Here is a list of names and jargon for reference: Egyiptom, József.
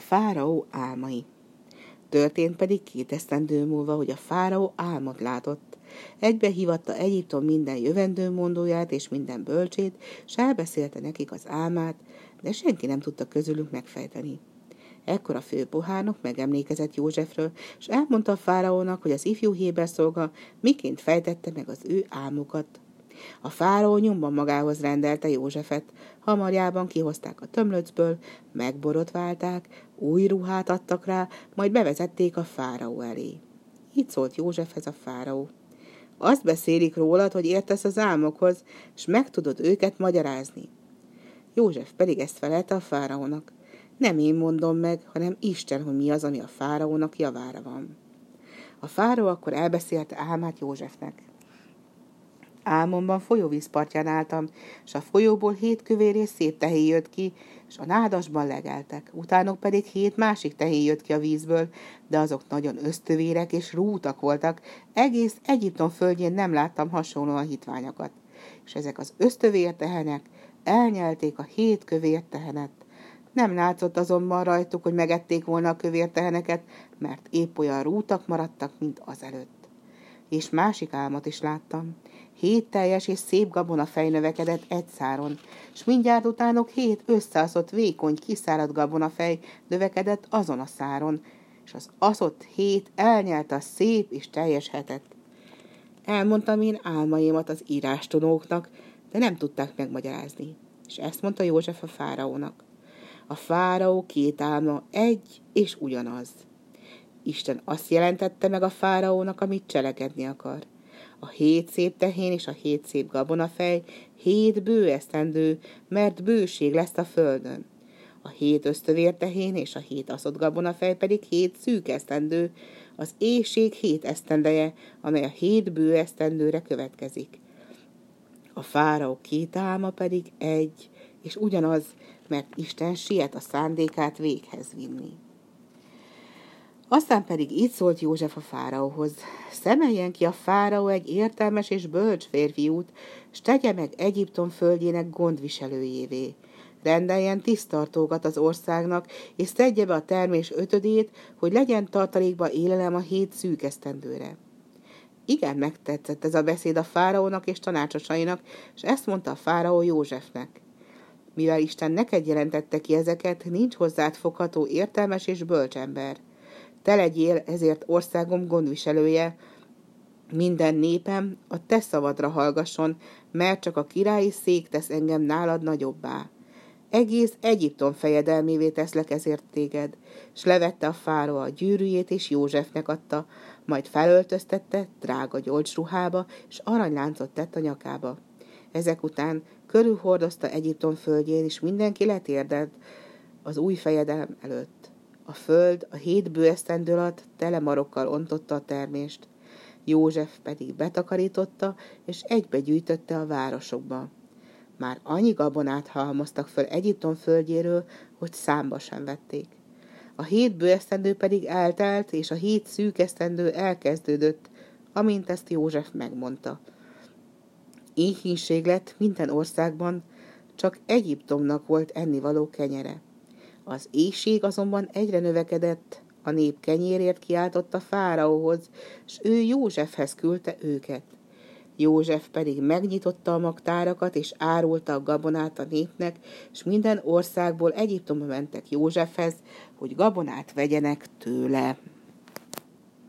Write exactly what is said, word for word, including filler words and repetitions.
a fáraó álmai. Történt pedig két esztendő múlva, hogy a fáraó álmot látott. Egybe hívatta Egyiptom minden jövendőmondóját és minden bölcsét, s elbeszélte nekik az álmát, de senki nem tudta közülük megfejteni. Ekkor a főpohárnok megemlékezett Józsefről, s elmondta a fáraónak, hogy az ifjú héber szolga miként fejtette meg az ő álmukat. A fáraó nyomban magához rendelte Józsefet, hamarjában kihozták a tömlöcből, megborotválták, új ruhát adtak rá, majd bevezették a fáraó elé. Így szólt Józsefhez a fáraó: azt beszélik rólad, hogy értesz az álmokhoz, s meg tudod őket magyarázni. József pedig ezt felelte a fáraónak: nem én mondom meg, hanem Isten, hogy mi az, ami a fáraónak javára van. A fáraó akkor elbeszélte álmát Józsefnek. Álmomban folyóvíz partján álltam, és a folyóból hét kövér és szép tehén jött ki, és a nádasban legeltek. Utánok pedig hét másik tehén jött ki a vízből, de azok nagyon ösztövérek és rútak voltak. Egész Egyiptom földjén nem láttam hasonlóan hitványokat. És ezek az ösztövér tehenek elnyelték a hét kövér tehenet. Nem látszott azonban rajtuk, hogy megették volna a kövér teheneket, mert épp olyan rútak maradtak, mint azelőtt. És másik álmat is láttam. Hét teljes és szép gabonafej növekedett egy száron, s mindjárt utánok hét összeaszott vékony, kiszáradt gabonafej növekedett azon a száron, és az aszott hét elnyelte a szép és teljes hetet. Elmondtam én álmaimat az írástudóknak, de nem tudták megmagyarázni, és ezt mondta József a fáraónak: a fáraó két álma egy és ugyanaz. Isten azt jelentette meg a fáraónak, amit cselekedni akar. A hét szép tehén és a hét szép gabonafej hét bő esztendő, mert bőség lesz a földön. A hét ösztövér tehén és a hét aszott gabonafej pedig hét szűk esztendő, az éjség hét esztendeje, amely a hét bő esztendőre következik. A fáraó két álma pedig egy, és ugyanaz, mert Isten siet a szándékát véghez vinni. Aztán pedig így szólt József a fáraóhoz: szemeljen ki a fáraó egy értelmes és bölcs férfiút, s tegye meg Egyiptom földjének gondviselőjévé. Rendeljen tisztartókat az országnak, és szedje be a termés ötödét, hogy legyen tartalékba élelem a hét szűk esztendőre. Igen, megtetszett ez a beszéd a fáraónak és tanácsosainak, és ezt mondta a fáraó Józsefnek: mivel Isten neked jelentette ki ezeket, nincs hozzád fogható értelmes és bölcs ember. Te legyél ezért országom gondviselője, minden népem a te szavadra hallgasson, mert csak a királyi szék tesz engem nálad nagyobbá. Egész Egyiptom fejedelmévé teszlek ezért téged. S levette a fáraó a gyűrűjét, és Józsefnek adta, majd felöltöztette drága gyolcsruhába, és aranyláncot tett a nyakába. Ezek után körülhordozta Egyiptom földjén, és mindenki letérdelt az új fejedelem előtt. A föld a hét bő esztendő alatt tele marokkal ontotta a termést. József pedig betakarította, és egybe gyűjtötte a városokba. Már annyi gabonát halmoztak föl Egyiptom földjéről, hogy számba sem vették. A hét bő esztendő pedig eltelt, és a hét szűk esztendő elkezdődött, amint ezt József megmondta. Éhínség lett minden országban, csak Egyiptomnak volt ennivaló kenyere. Az éhség azonban egyre növekedett, a nép kenyérért kiáltott a fáraóhoz, s ő Józsefhez küldte őket. József pedig megnyitotta a magtárakat, és árulta a gabonát a népnek, s minden országból Egyiptomba mentek Józsefhez, hogy gabonát vegyenek tőle.